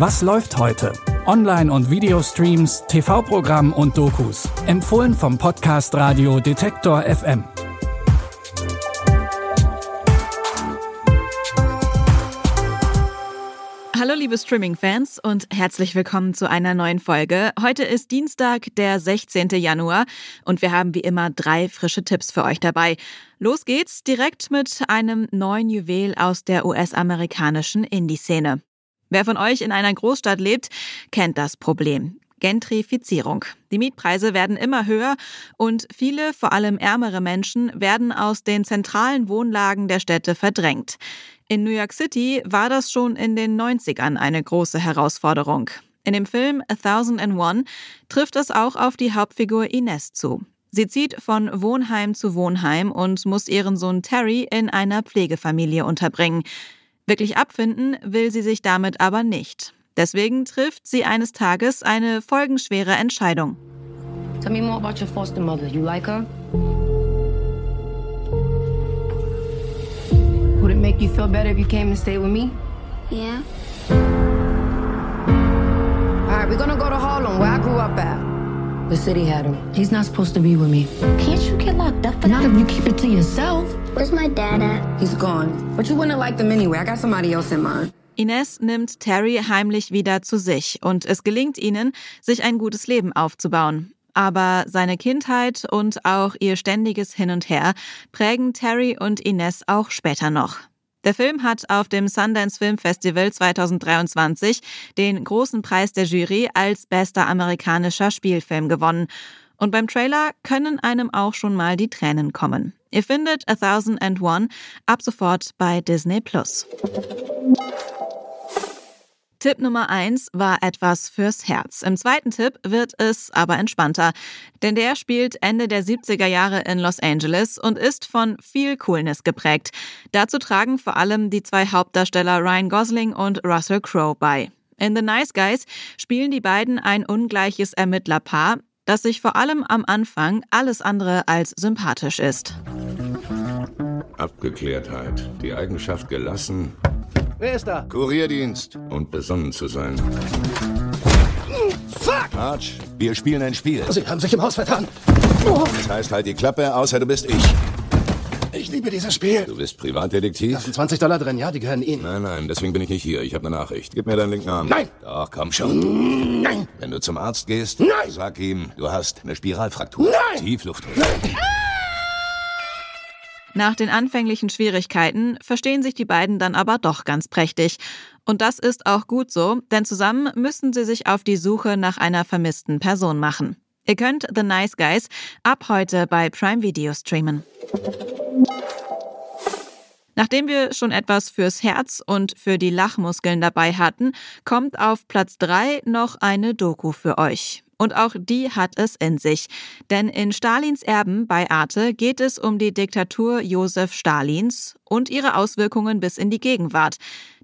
Was läuft heute? Online- und Videostreams, TV-Programm und Dokus. Empfohlen vom Podcast Radio Detektor FM. Hallo liebe Streaming-Fans und herzlich willkommen zu einer neuen Folge. Heute ist Dienstag, der 16. Januar und wir haben wie immer 3 frische Tipps für euch dabei. Los geht's direkt mit einem neuen Juwel aus der US-amerikanischen Indie-Szene. Wer von euch in einer Großstadt lebt, kennt das Problem. Gentrifizierung. Die Mietpreise werden immer höher und viele, vor allem ärmere Menschen, werden aus den zentralen Wohnlagen der Städte verdrängt. In New York City war das schon in den 90ern eine große Herausforderung. In dem Film A Thousand and One trifft es auch auf die Hauptfigur Ines zu. Sie zieht von Wohnheim zu Wohnheim und muss ihren Sohn Terry in einer Pflegefamilie unterbringen. Wirklich abfinden will sie sich damit aber nicht. Deswegen trifft sie eines Tages eine folgenschwere Entscheidung. Tell me more about your foster mother. You like her? Would it make you feel better if you came and stayed with me? Yeah. All right, we're gonna go to Harlem, where I grew up at. The city had him. He's not supposed to be with me. Can't you get locked up for that? Not if you keep it to yourself. Where's my dad at? He's gone. But you wouldn't like them anyway. I got somebody else in mind. Ines nimmt Terry heimlich wieder zu sich und es gelingt ihnen, sich ein gutes Leben aufzubauen. Aber seine Kindheit und auch ihr ständiges Hin und Her prägen Terry und Ines auch später noch. Der Film hat auf dem Sundance Film Festival 2023 den großen Preis der Jury als bester amerikanischer Spielfilm gewonnen. Und beim Trailer können einem auch schon mal die Tränen kommen. Ihr findet A Thousand and One ab sofort bei Disney+. Tipp Nummer 1 war etwas fürs Herz. Im zweiten Tipp wird es aber entspannter, denn der spielt Ende der 70er Jahre in Los Angeles und ist von viel Coolness geprägt. Dazu tragen vor allem die 2 Hauptdarsteller Ryan Gosling und Russell Crowe bei. In The Nice Guys spielen die beiden ein ungleiches Ermittlerpaar, das sich vor allem am Anfang alles andere als sympathisch ist. Abgeklärtheit, die Eigenschaft gelassen... Wer ist da? Kurierdienst. Und besonnen zu sein. Fuck! Arch, wir spielen ein Spiel. Sie haben sich im Haus vertan. Oh. Das heißt, halt die Klappe, außer du bist ich. Ich liebe dieses Spiel. Du bist Privatdetektiv? Da sind $20 drin, ja, die gehören Ihnen. Nein, deswegen bin ich nicht hier. Ich habe eine Nachricht. Gib mir deinen linken Arm. Nein! Doch, komm schon. Nein! Wenn du zum Arzt gehst, nein, sag ihm, du hast eine Spiralfraktur. Nein! Tiefluftdruck. Nein! Ah! Nach den anfänglichen Schwierigkeiten verstehen sich die beiden dann aber doch ganz prächtig. Und das ist auch gut so, denn zusammen müssen sie sich auf die Suche nach einer vermissten Person machen. Ihr könnt The Nice Guys ab heute bei Prime Video streamen. Nachdem wir schon etwas fürs Herz und für die Lachmuskeln dabei hatten, kommt auf Platz 3 noch eine Doku für euch. Und auch die hat es in sich. Denn in Stalins Erben bei Arte geht es um die Diktatur Josef Stalins und ihre Auswirkungen bis in die Gegenwart.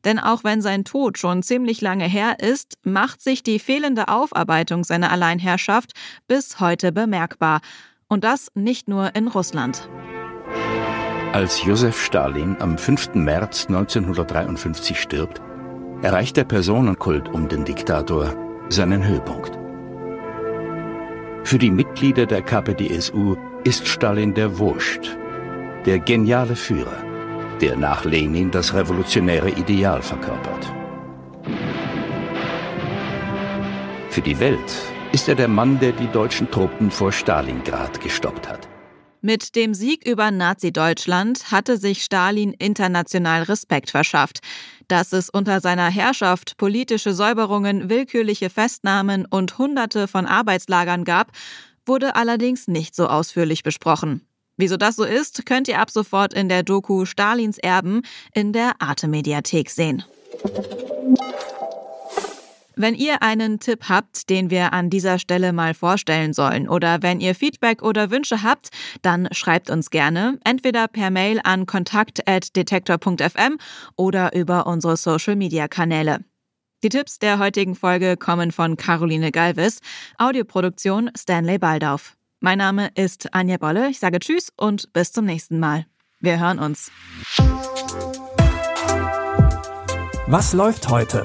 Denn auch wenn sein Tod schon ziemlich lange her ist, macht sich die fehlende Aufarbeitung seiner Alleinherrschaft bis heute bemerkbar. Und das nicht nur in Russland. Als Josef Stalin am 5. März 1953 stirbt, erreicht der Personenkult um den Diktator seinen Höhepunkt. Für die Mitglieder der KPdSU ist Stalin der Wurst, der geniale Führer, der nach Lenin das revolutionäre Ideal verkörpert. Für die Welt ist er der Mann, der die deutschen Truppen vor Stalingrad gestoppt hat. Mit dem Sieg über Nazi-Deutschland hatte sich Stalin international Respekt verschafft. Dass es unter seiner Herrschaft politische Säuberungen, willkürliche Festnahmen und Hunderte von Arbeitslagern gab, wurde allerdings nicht so ausführlich besprochen. Wieso das so ist, könnt ihr ab sofort in der Doku Stalins Erben in der Arte-Mediathek sehen. Wenn ihr einen Tipp habt, den wir an dieser Stelle mal vorstellen sollen, oder wenn ihr Feedback oder Wünsche habt, dann schreibt uns gerne, entweder per Mail an kontakt@detektor.fm oder über unsere Social-Media-Kanäle. Die Tipps der heutigen Folge kommen von Caroline Galvis, Audioproduktion Stanley Baldauf. Mein Name ist Anja Bolle, ich sage Tschüss und bis zum nächsten Mal. Wir hören uns. Was läuft heute?